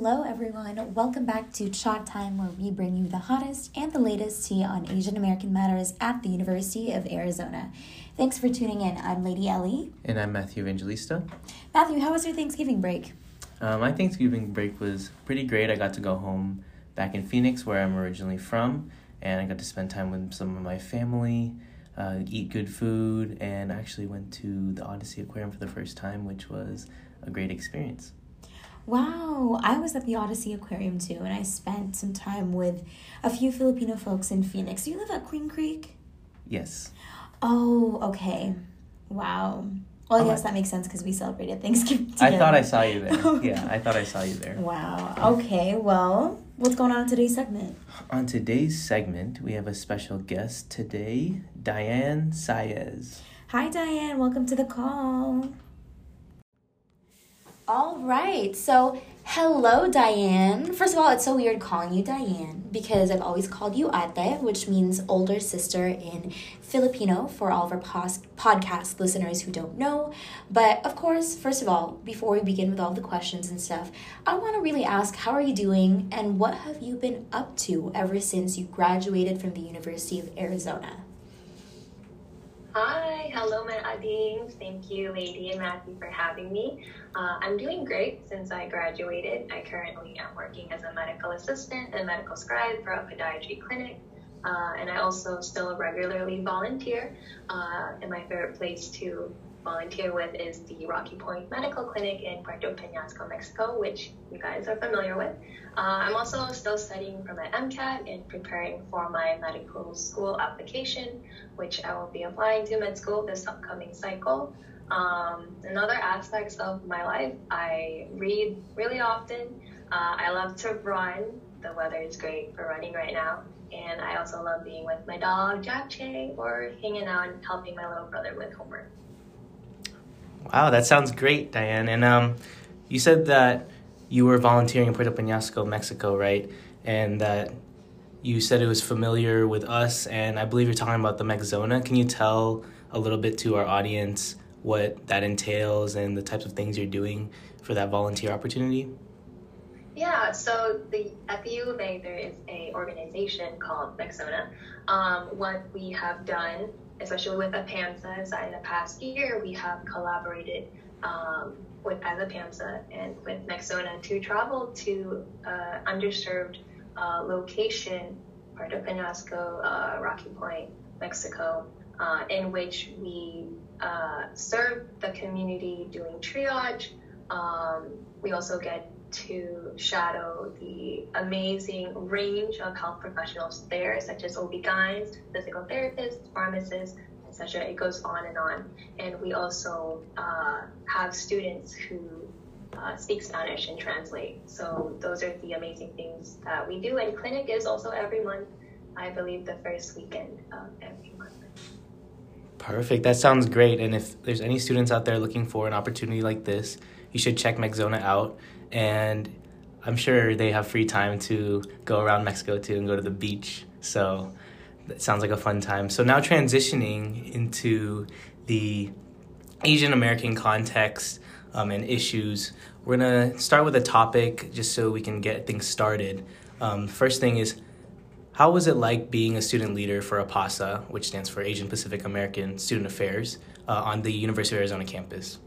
Hello everyone, welcome back to Chat Time, where we bring you the hottest and the latest tea on Asian American matters at the University of Arizona. Thanks for tuning in. I'm Lady Ellie. And I'm Matthew Evangelista. Matthew, how was your Thanksgiving break? My Thanksgiving break was pretty great. I got to go home back in Phoenix, where I'm originally from, and I got to spend time with some of my family, eat good food, and actually went to the Odyssey Aquarium for the first time, which was a great experience. Wow, I was at the Odyssey Aquarium too, and I spent some time with a few Filipino folks in Phoenix. Do you live at Queen Creek? Yes. Oh, okay. Wow. Well, I guess that makes sense because we celebrated Thanksgiving together. I thought I saw you there. Yeah, I thought I saw you there. Wow. Okay, well, what's going on in today's segment? On today's segment, we have a special guest today, Diane Saez. Hi, Diane. Welcome to the call. All right, so hello, Diane. First of all, it's so weird calling you Diane because I've always called you Ate, which means older sister in Filipino for all of our podcast listeners who don't know. But of course, first of all, before we begin with all the questions and stuff, I want to really ask, how are you doing and what have you been up to ever since you graduated from the University of Arizona? Hi, hello, my adings. Thank you, Lady and Matthew, for having me. I'm doing great since I graduated. I currently am working as a medical assistant and medical scribe for a podiatry clinic. And I also still regularly volunteer. And my favorite place to volunteer with is the Rocky Point Medical Clinic in Puerto Peñasco, Mexico, which you guys are familiar with. I'm also still studying for my MCAT and preparing for my medical school application, which I will be applying to med school this upcoming cycle. In other aspects of my life, I read really often. I love to run. The weather is great for running right now. And I also love being with my dog, Jack Che, or hanging out and helping my little brother with homework. Wow, that sounds great, Diane. And you said that you were volunteering in Puerto Peñasco, Mexico, right? And that you said it was familiar with us, and I believe you're talking about the Mexona. Can you tell a little bit to our audience what that entails and the types of things you're doing for that volunteer opportunity? Yeah, so at the U of A, there is an organization called Mexona. What we have done, especially with APAMSA, is that in the past year, we have collaborated with APAMSA and with Mexona to travel to underserved location, Puerto Peñasco, Rocky Point, Mexico, in which we serve the community doing triage. We also get to shadow the amazing range of health professionals there, such as OB-GYNs, physical therapists, pharmacists, etc. It goes on. And we also have students who speak Spanish and translate. So those are the amazing things that we do. And clinic is also every month, I believe the first weekend of every month. Perfect. That sounds great. And if there's any students out there looking for an opportunity like this, you should check Mexona out. And I'm sure they have free time to go around Mexico too and go to the beach. So that sounds like a fun time. So now transitioning into the Asian American context and issues, we're going to start with a topic just so we can get things started. First thing is, how was it like being a student leader for APASA, which stands for Asian Pacific American Student Affairs, on the University of Arizona campus?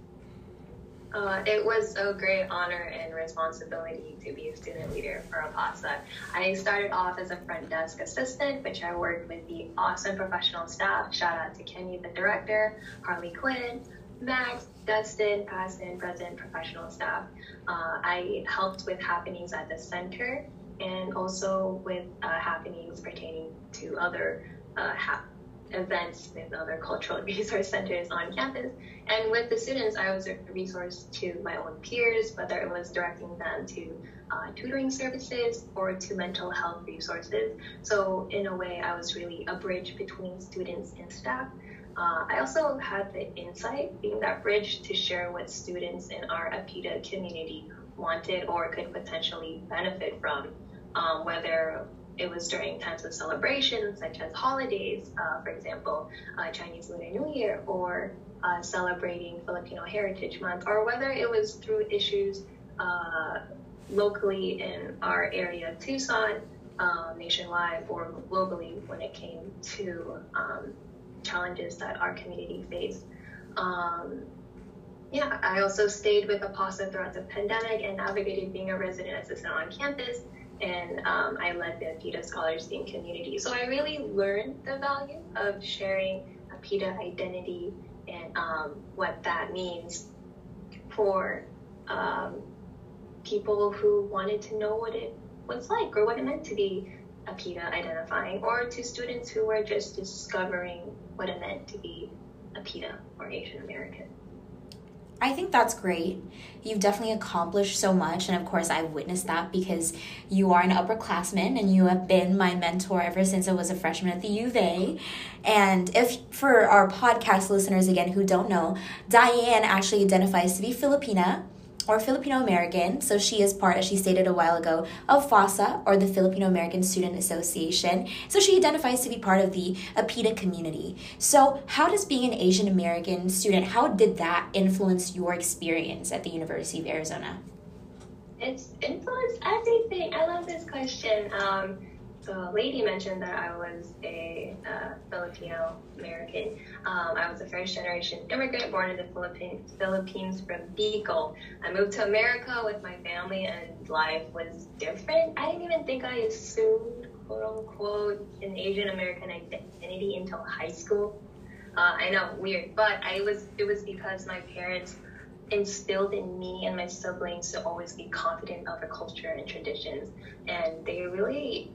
It was a great honor and responsibility to be a student leader for APASA. I started off as a front desk assistant, which I worked with the awesome professional staff. Shout out to Kenny, the director, Harley Quinn, Max, Dustin, past and present professional staff. I helped with happenings at the center and also with happenings pertaining to other events with other cultural resource centers on campus. And with the students, I was a resource to my own peers, whether it was directing them to tutoring services or to mental health resources. So in a way, I was really a bridge between students and staff. I also had the insight, being that bridge, to share what students in our APIDA community wanted or could potentially benefit from, whether it was during times of celebration, such as holidays, for example, Chinese Lunar New Year, or celebrating Filipino Heritage Month, or whether it was through issues locally in our area, Tucson, nationwide, or globally when it came to challenges that our community faced. Yeah, I also stayed with APASA throughout the pandemic and navigated being a resident assistant on campus, and I led the APIDA Scholars Team community. So I really learned the value of sharing APIDA identity and what that means for people who wanted to know what it was like or what it meant to be APIDA identifying, or to students who were just discovering what it meant to be APIDA or Asian American. I think that's great. You've definitely accomplished so much, and of course I've witnessed that because you are an upperclassman and you have been my mentor ever since I was a freshman at the UVA. And if for our podcast listeners again who don't know, Diane actually identifies to be Filipina or Filipino-American, so she is part, as she stated a while ago, of FASA, or the Filipino-American Student Association, so she identifies to be part of the APIDA community. So how does being an Asian-American student, how did that influence your experience at the University of Arizona? It's influenced everything. I love this question. So Lady mentioned that I was a Filipino-American. I was a first-generation immigrant born in the Philippines from Bicol. I moved to America with my family, and life was different. I didn't even think I assumed, quote-unquote, an Asian-American identity until high school. I know, weird, but it was because my parents instilled in me and my siblings to always be confident of our culture and traditions, and they really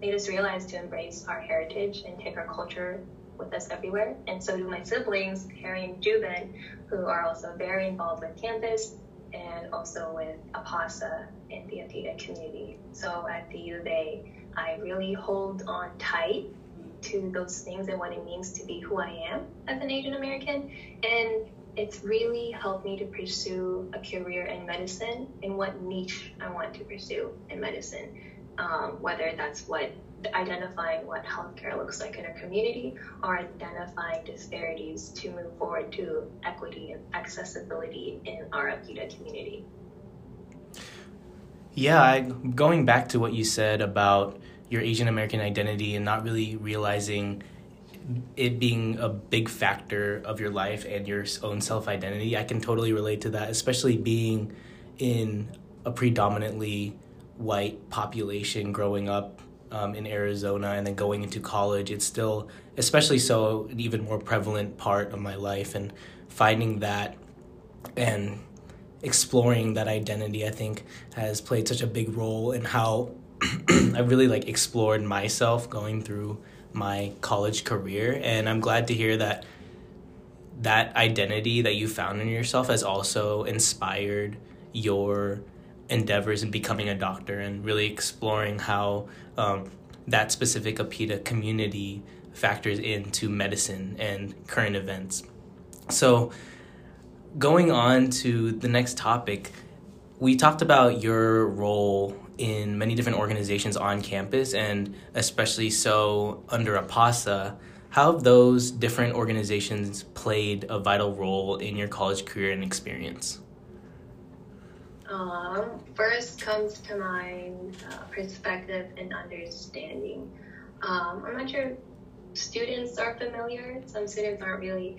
made us realize to embrace our heritage and take our culture with us everywhere. And so do my siblings, Harry and Juben, who are also very involved with campus and also with APASA and the APIDA community. So at the U of A, I really hold on tight to those things and what it means to be who I am as an Asian American. And it's really helped me to pursue a career in medicine and what niche I want to pursue in medicine. Whether that's identifying what healthcare looks like in a community, or identifying disparities to move forward to equity and accessibility in our APIDA community. Yeah, going back to what you said about your Asian American identity and not really realizing it being a big factor of your life and your own self-identity, I can totally relate to that, especially being in a predominantly white population growing up in Arizona, and then going into college. It's still, especially so, an even more prevalent part of my life, and finding that and exploring that identity, I think, has played such a big role in how I really explored myself going through my college career. And I'm glad to hear that that identity that you found in yourself has also inspired your endeavors in becoming a doctor, and really exploring how that specific APIDA community factors into medicine and current events. So, going on to the next topic, we talked about your role in many different organizations on campus, and especially so under APASA. How have those different organizations played a vital role in your college career and experience? First comes to mind perspective and understanding. I'm not sure if students are familiar. Some students aren't really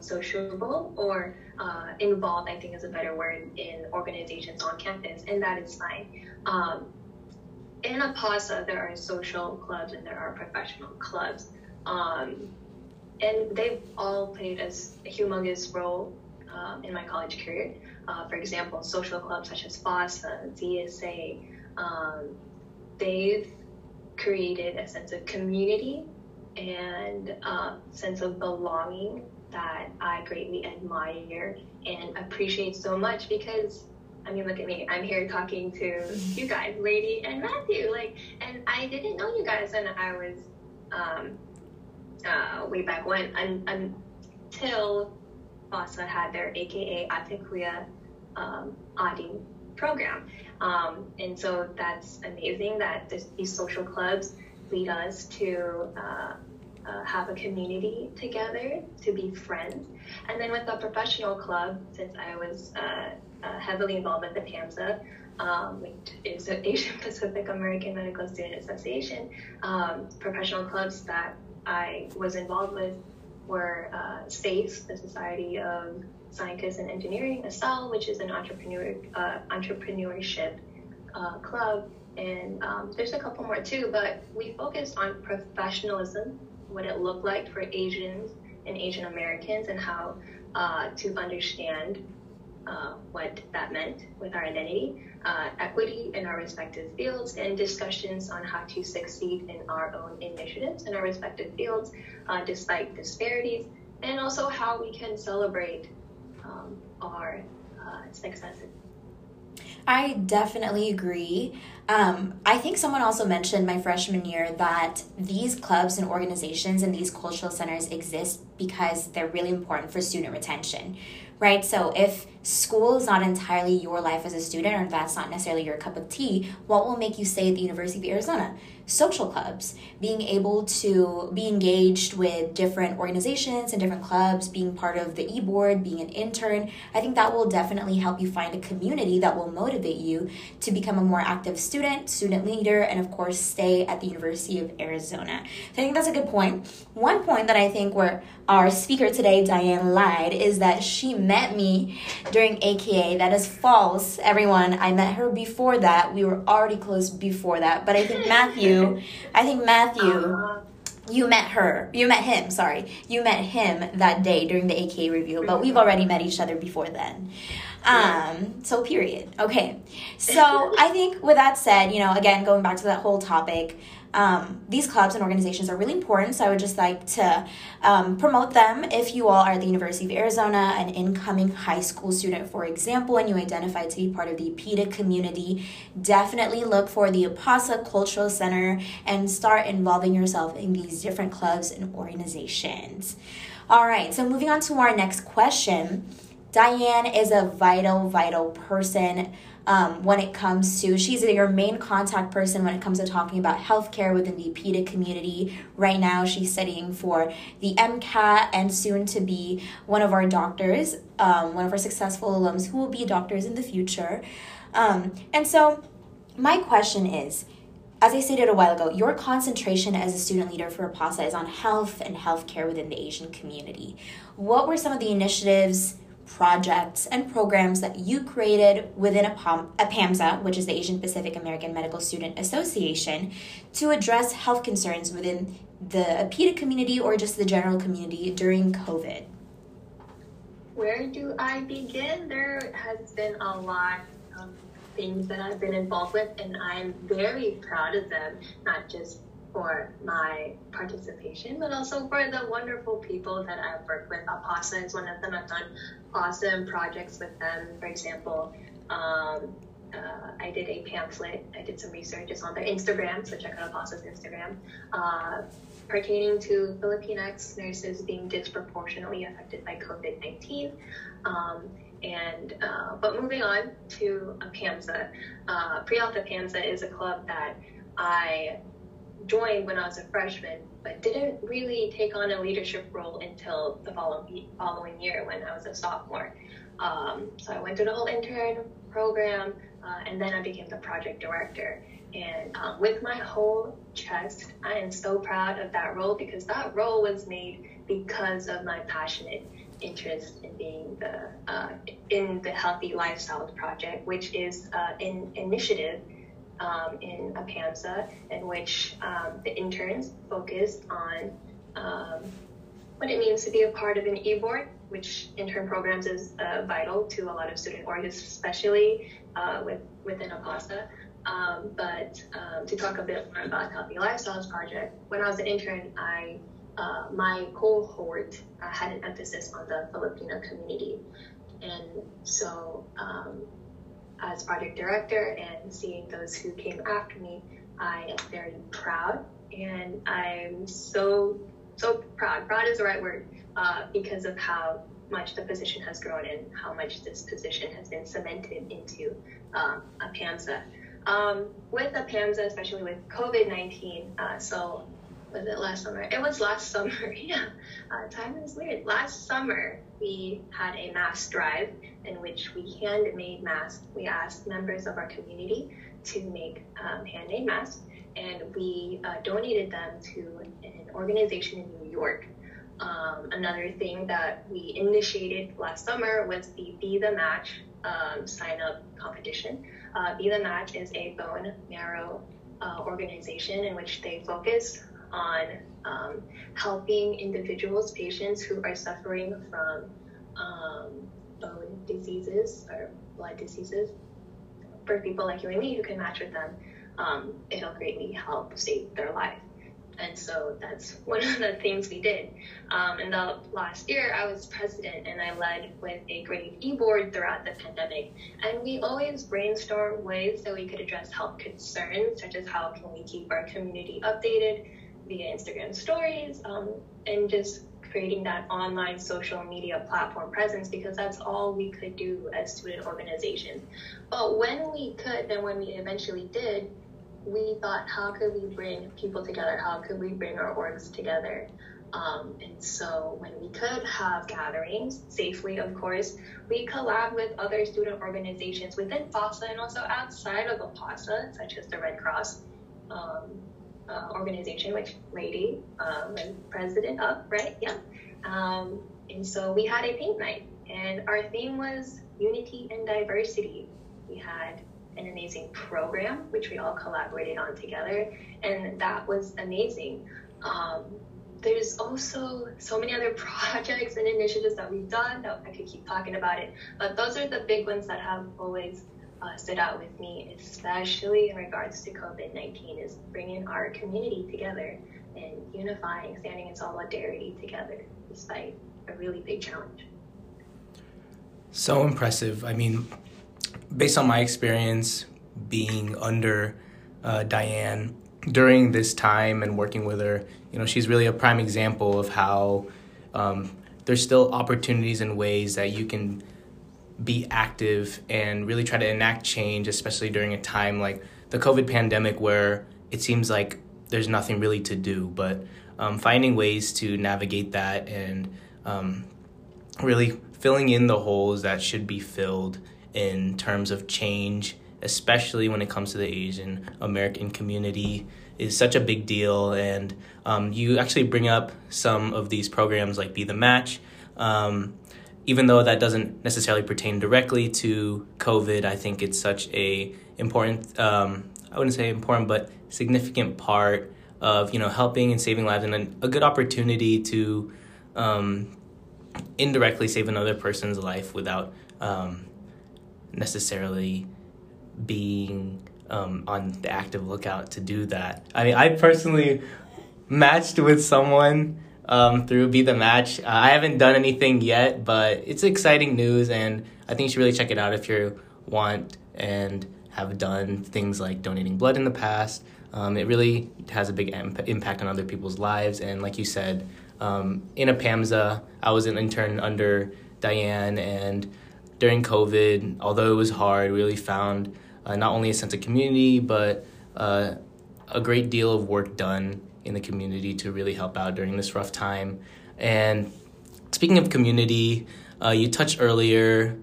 sociable or involved, I think is a better word, in organizations on campus, and that is fine. In APASA, there are social clubs and there are professional clubs, and they've all played a humongous role in my college career. For example, social clubs such as FASA, DSA, they've created a sense of community and sense of belonging that I greatly admire and appreciate so much, because, I mean, look at me, I'm here talking to you guys, Lady and Matthew, and I didn't know you guys when I was way back when, until FASA had their AKA Atequia Adi program. And so that's amazing that these social clubs lead us to have a community together, to be friends. And then with the professional club, since I was heavily involved with the APAMSA, which is the Asian Pacific American Medical Student Association. Professional clubs that I was involved with were SAFE, the Society of Scientists and Engineering, Assel, which is an entrepreneurship club, and there's a couple more too, but we focused on professionalism, what it looked like for Asians and Asian Americans, and how to understand what that meant with our identity, equity in our respective fields, and discussions on how to succeed in our own initiatives in our respective fields, despite disparities, and also how we can celebrate our successes. I definitely agree. I think someone also mentioned my freshman year that these clubs and organizations and these cultural centers exist because they're really important for student retention, right? So if school is not entirely your life as a student, or that's not necessarily your cup of tea, what will make you stay at the University of Arizona? Social clubs, being able to be engaged with different organizations and different clubs, being part of the e-board, being an intern. I think that will definitely help you find a community that will motivate you to become a more active student leader, and of course stay at the University of Arizona. So I think that's a good point. One point that I think where our speaker today, Diane, lied is that she met me during AKA. That is false, everyone. I met her before that. We were already close before that, but I think Matthew, you met him that day during the AKA review, but we've already met each other before then. So period. Okay. So I think with that said, you know, again, going back to that whole topic, these clubs and organizations are really important, so I would just like to promote them. If you all are at the University of Arizona, an incoming high school student, for example, and you identify to be part of the APIDA community, definitely look for the APASA Cultural Center and start involving yourself in these different clubs and organizations. All right, so moving on to our next question. Diane is a vital, vital person when it comes to, she's your main contact person when it comes to talking about healthcare within the APIDA community. Right now, she's studying for the MCAT and soon to be one of our doctors, one of our successful alums who will be doctors in the future. And so my question is, as I stated a while ago, your concentration as a student leader for APASA is on health and healthcare within the Asian community. What were some of the initiatives, projects, and programs that you created within APAMSA, which is the Asian Pacific American Medical Student Association, to address health concerns within the APIDA community or just the general community during COVID? Where do I begin? There has been a lot of things that I've been involved with, and I'm very proud of them, not just for my participation, but also for the wonderful people that I've worked with. APASA is one of them. I've done awesome projects with them. For example, I did a pamphlet. I did some research. It's on their Instagram, so check out APASA's Instagram, pertaining to Filipinx nurses being disproportionately affected by COVID-19. But moving on to APAMSA, Pre-Health APAMSA is a club that I joined when I was a freshman, but didn't really take on a leadership role until the following year when I was a sophomore. So I went through the whole intern program, and then I became the project director. And with my whole chest, I am so proud of that role, because that role was made because of my passionate interest in being in the Healthy Lifestyle Project, which is an initiative in APAMSA, in which the interns focused on what it means to be a part of an e-board, which intern programs is vital to a lot of student orgs, especially within APASA. To talk a bit more about Healthy Lifestyles Project, when I was an intern, my cohort had an emphasis on the Filipino community. And so as project director and seeing those who came after me, I am very proud, and I'm so proud. Proud is the right word, because of how much the position has grown and how much this position has been cemented into APAMSA. With APAMSA, especially with COVID-19, so Was it last summer? It was last summer, yeah. Time is weird. Last summer, we had a mask drive in which we handmade masks. We asked members of our community to make handmade masks, and we donated them to an organization in New York. Another thing that we initiated last summer was the Be the Match sign-up competition. Be the Match is a bone marrow organization in which they focus on helping individuals, patients who are suffering from bone diseases or blood diseases. For people like you and me who can match with them, it'll greatly help save their life. And so that's one of the things we did. And the last year I was president, and I led with a grade E board throughout the pandemic. And we always brainstormed ways that we could address health concerns, such as how can we keep our community updated via Instagram stories, and just creating that online social media platform presence, because that's all we could do as student organizations. But when we could, and when we eventually did, we thought, how could we bring people together? How could we bring our orgs together? And so when we could have gatherings, safely of course, we collab with other student organizations within FASA and also outside of APASA, such as the Red Cross organization, which Lady was president of, right? Yeah. And so we had a paint night, and our theme was unity and diversity. We had an amazing program which we all collaborated on together, and that was amazing. There's also so many other projects and initiatives that we've done that I could keep talking about it, but those are the big ones that have always stood out with me, especially in regards to COVID-19, is bringing our community together and unifying, standing in solidarity together despite a really big challenge. So impressive. I mean, based on my experience being under Diane during this time and working with her, you know, she's really a prime example of how there's still opportunities and ways that you can be active and really try to enact change, especially during a time like the COVID pandemic where it seems like there's nothing really to do, but finding ways to navigate that and really filling in the holes that should be filled in terms of change, especially when it comes to the Asian American community, is such a big deal. And you actually bring up some of these programs like Be the Match. Even though that doesn't necessarily pertain directly to COVID, I think it's such a important, I wouldn't say important, but significant part of, you know, helping and saving lives, and a good opportunity to indirectly save another person's life without necessarily being on the active lookout to do that. I mean, I personally matched with someone through Be the Match. I haven't done anything yet, but it's exciting news, and I think you should really check it out if you want and have done things like donating blood in the past. It really has a big impact on other people's lives, and like you said, in APAMSA, I was an intern under Diane, and during COVID, although it was hard, we really found not only a sense of community, but a great deal of work done in the community to really help out during this rough time. And speaking of community, you touched earlier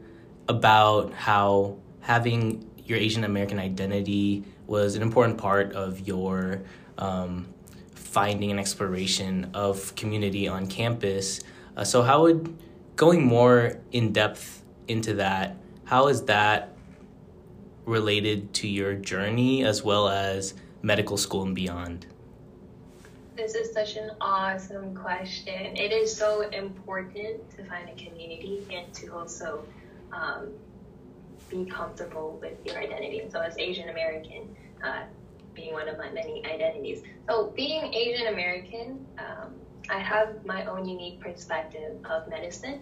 about how having your Asian American identity was an important part of your finding and exploration of community on campus. So how would going more in depth into that, how is that related to your journey as well as medical school and beyond? This is such an awesome question. It is so important to find a community and to also be comfortable with your identity. So as Asian American, being one of my many identities. So being Asian American, I have my own unique perspective of medicine.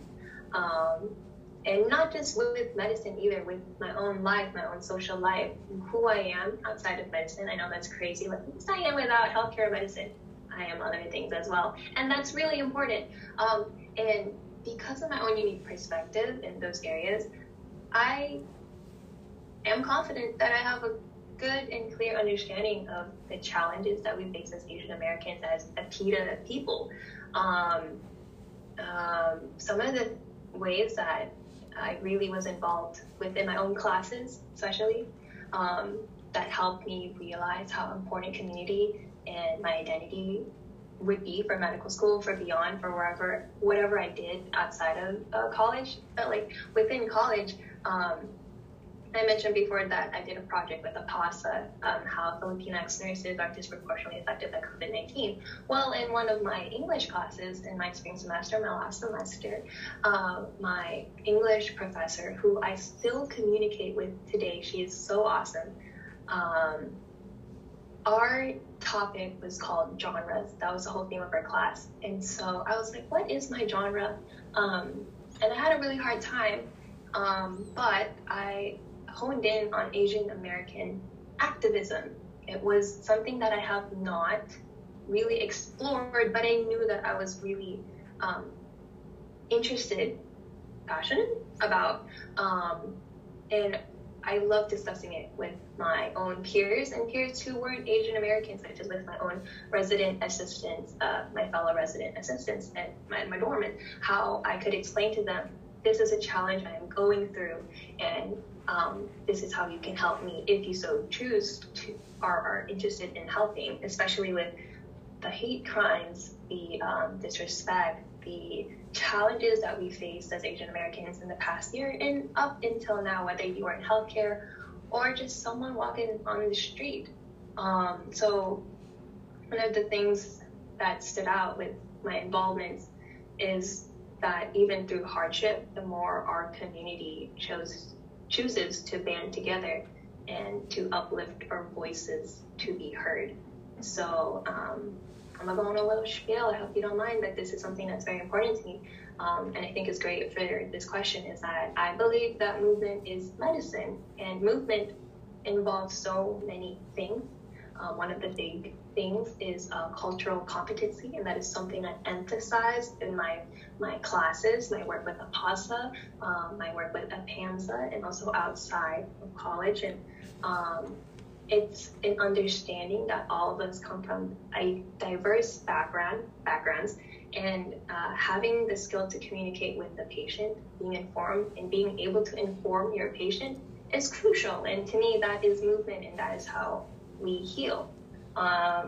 And not just with medicine either, with my own life, my own social life, who I am outside of medicine. I know that's crazy, but I am without healthcare or medicine. I am other things as well. And that's really important. And because of my own unique perspective in those areas, I am confident that I have a good and clear understanding of the challenges that we face as Asian Americans, as APIDA people. Some of the ways that I really was involved within my own classes, especially, that helped me realize how important community and my identity would be for medical school, for beyond, for wherever, whatever I did outside of college. But like within college, I mentioned before that I did a project with APASA, how Filipinx nurses are disproportionately affected by COVID-19. Well, in one of my English classes in my spring semester, my last semester, my English professor, who I still communicate with today, she is so awesome. Our topic was called genres. That was the whole theme of our class. And so I was like, what is my genre? And I had a really hard time, but I honed in on Asian American activism. It was something that I have not really explored, but I knew that I was really interested, passionate about, and I love discussing it with my own peers and peers who weren't Asian Americans. I did with my own resident assistants, my fellow resident assistants and my doorman, how I could explain to them, this is a challenge I am going through, and this is how you can help me if you so choose to, or are interested in helping, especially with the hate crimes, the disrespect, the challenges that we faced as Asian Americans in the past year and up until now, whether you are in healthcare or just someone walking on the street. So one of the things that stood out with my involvement is that even through hardship, the more our community chooses to band together and to uplift our voices to be heard. So I'm going to go on a little spiel. I hope you don't mind, but this is something that's very important to me. And I think it's great for this question, is that I believe that movement is medicine, and movement involves so many things. One of the big things is cultural competency, and that is something I emphasized in my classes, my work with APASA, my work with APAMSA, and also outside of college. And it's an understanding that all of us come from a diverse backgrounds, and having the skill to communicate with the patient, being informed, and being able to inform your patient is crucial. And to me, that is movement, and that is how we heal. I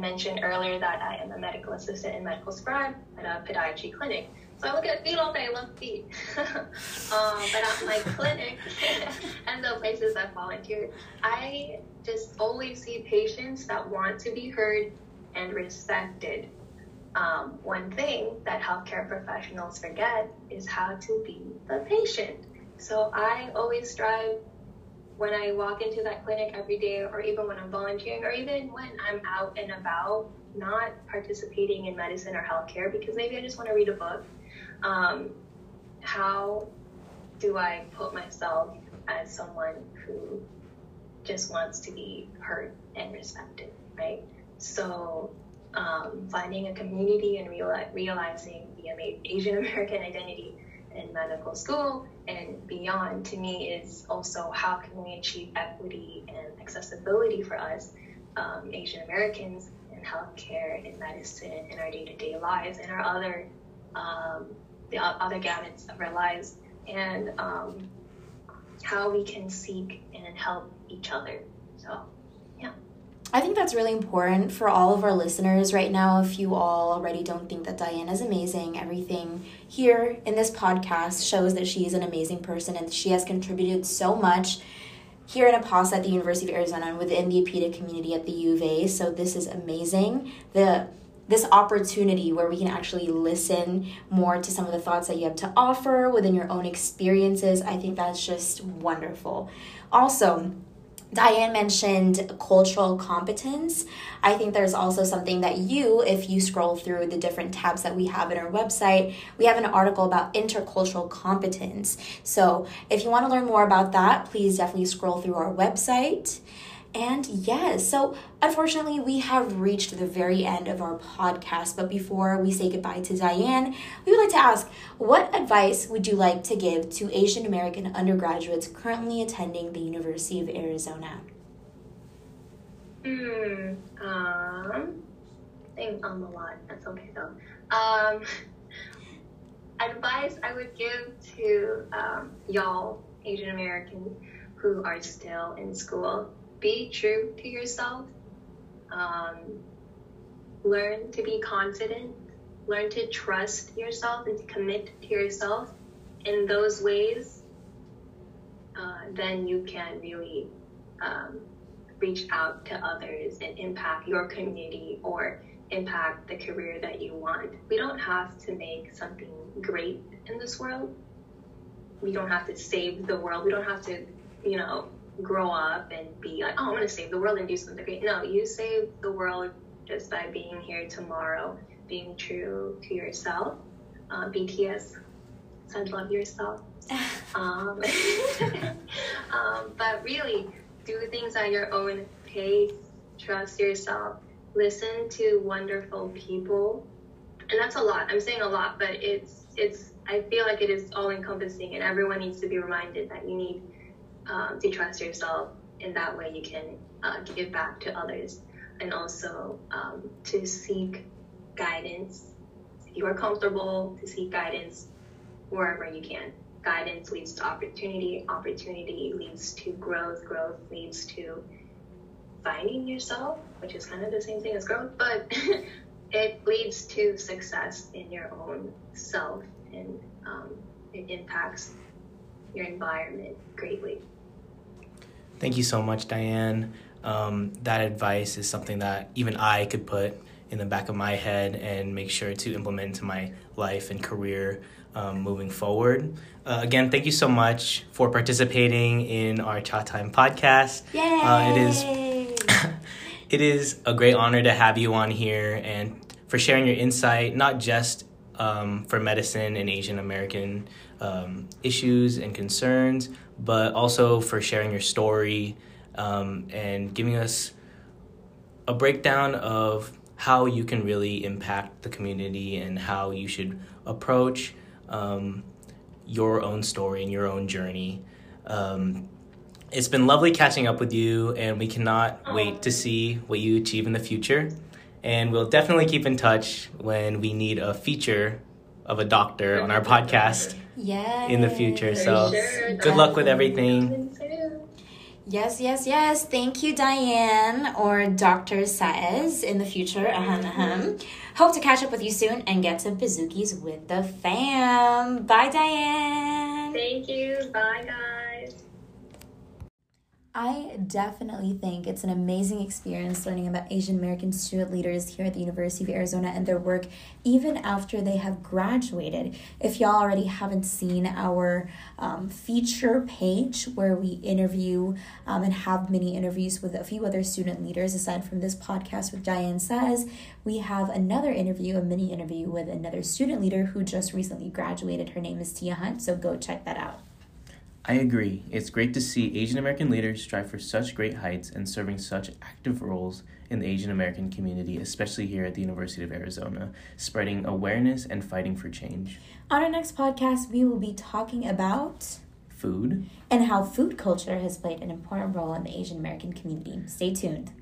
mentioned earlier that I am a medical assistant and medical scribe at a podiatry clinic. So I look at feet all day, I love feet. But at my clinic and the places I volunteer, I just always see patients that want to be heard and respected. One thing that healthcare professionals forget is how to be the patient. So I always strive, when I walk into that clinic every day, or even when I'm volunteering, or even when I'm out and about, not participating in medicine or healthcare, because maybe I just want to read a book, how do I put myself as someone who just wants to be heard and respected, right? So finding a community and realizing the Asian American identity in medical school and beyond, to me, is also how can we achieve equity and accessibility for us, Asian Americans, in healthcare, in medicine, in our day-to-day lives, and our other the other gamuts of our lives, and how we can seek and help each other. So, yeah. I think that's really important for all of our listeners right now. If you all already don't think that Diane is amazing, everything here in this podcast shows that she is an amazing person, and she has contributed so much here in APASA at the University of Arizona and within the APIDA community at the U of A. So this is amazing. This opportunity where we can actually listen more to some of the thoughts that you have to offer within your own experiences, I think that's just wonderful. Also, Diane mentioned cultural competence. I think there's also something that you, if you scroll through the different tabs that we have in our website, we have an article about intercultural competence. So if you want to learn more about that, please definitely scroll through our website. And yes, so unfortunately, we have reached the very end of our podcast. But before we say goodbye to Diane, we would like to ask, what advice would you like to give to Asian American undergraduates currently attending the University of Arizona? I'm a lot. That's okay though. Advice I would give to y'all Asian Americans who are still in school: be true to yourself. Learn to be confident. Learn to trust yourself and to commit to yourself in those ways. Then you can really reach out to others and impact your community or impact the career that you want. We don't have to make something great in this world. We don't have to save the world. We don't have to, you know, grow up and be like, oh, I'm going to save the world and do something great. No, you save the world just by being here tomorrow, being true to yourself. BTS said, love yourself. But really, do things at your own pace, trust yourself, listen to wonderful people. And that's a lot. I'm saying a lot, but it's I feel like it is all-encompassing, and everyone needs to be reminded that you need to trust yourself. In that way, you can give back to others, and also to seek guidance. If you are comfortable, to seek guidance wherever you can. Guidance leads to opportunity. Opportunity leads to growth. Growth leads to finding yourself, which is kind of the same thing as growth, but it leads to success in your own self, and it impacts your environment greatly. Thank you so much, Diane. That advice is something that even I could put in the back of my head and make sure to implement into my life and career moving forward. Again, thank you so much for participating in our Chat Time podcast. Yay! It is a great honor to have you on here and for sharing your insight, not just for medicine and Asian American issues and concerns, but also for sharing your story and giving us a breakdown of how you can really impact the community and how you should approach your own story and your own journey. It's been lovely catching up with you, and we cannot wait to see what you achieve in the future. And we'll definitely keep in touch when we need a feature of a doctor on our podcast in the future. So good luck with everything. Yes. Thank you, Diane, or Dr. Saez in the future. Hope to catch up with you soon and get some Pizookies with the fam. Bye, Diane. Thank you. Bye, guys. I definitely think it's an amazing experience learning about Asian American student leaders here at the University of Arizona and their work even after they have graduated. If y'all already haven't seen our feature page where we interview and have mini interviews with a few other student leaders, aside from this podcast with Diane Saez, we have another interview, a mini interview with another student leader who just recently graduated. Her name is Tia Hunt, so go check that out. I agree. It's great to see Asian American leaders strive for such great heights and serving such active roles in the Asian American community, especially here at the University of Arizona, spreading awareness and fighting for change. On our next podcast, we will be talking about food and how food culture has played an important role in the Asian American community. Stay tuned.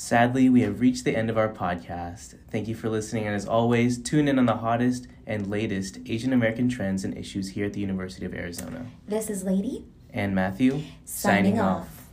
Sadly, we have reached the end of our podcast. Thank you for listening, and as always, tune in on the hottest and latest Asian American trends and issues here at the University of Arizona. This is Lady and Matthew signing off.